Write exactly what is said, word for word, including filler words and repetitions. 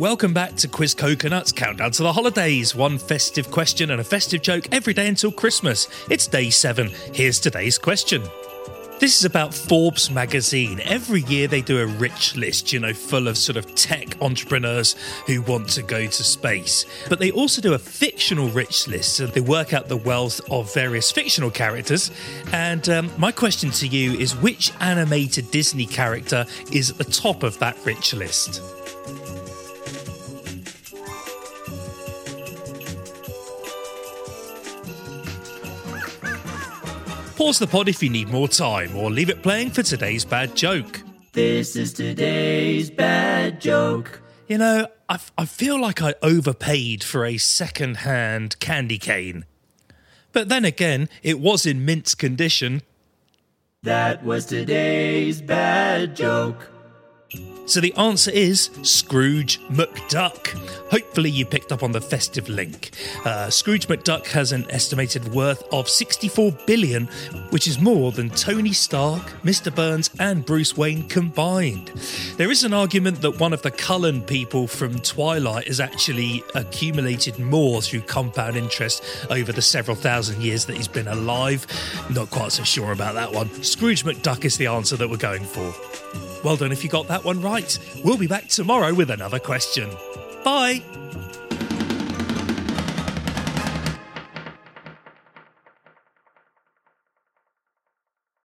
Welcome back to Quiz Coconuts, countdown to the holidays. One festive question and a festive joke every day until Christmas. It's day seven. Here's today's question. This is about Forbes magazine. Every year they do a rich list, you know, full of sort of tech entrepreneurs who want to go to space. But they also do a fictional rich list. So they work out the wealth of various fictional characters. And um, my question to you is, which animated Disney character is at the top of that rich list? Pause the pod if you need more time, or leave it playing for today's bad joke. This is today's bad joke. You know, I, f- I feel like I overpaid for a second-hand candy cane. But then again, it was in mint condition. That was today's bad joke. So the answer is Scrooge McDuck. Hopefully you picked up on the festive link. Uh, Scrooge McDuck has an estimated worth of sixty-four billion dollars, which is more than Tony Stark, Mister Burns and Bruce Wayne combined. There is an argument that one of the Cullen people from Twilight has actually accumulated more through compound interest over the several thousand years that he's been alive. Not quite so sure about that one. Scrooge McDuck is the answer that we're going for. Well done if you got that one right. We'll be back tomorrow with another question. Bye!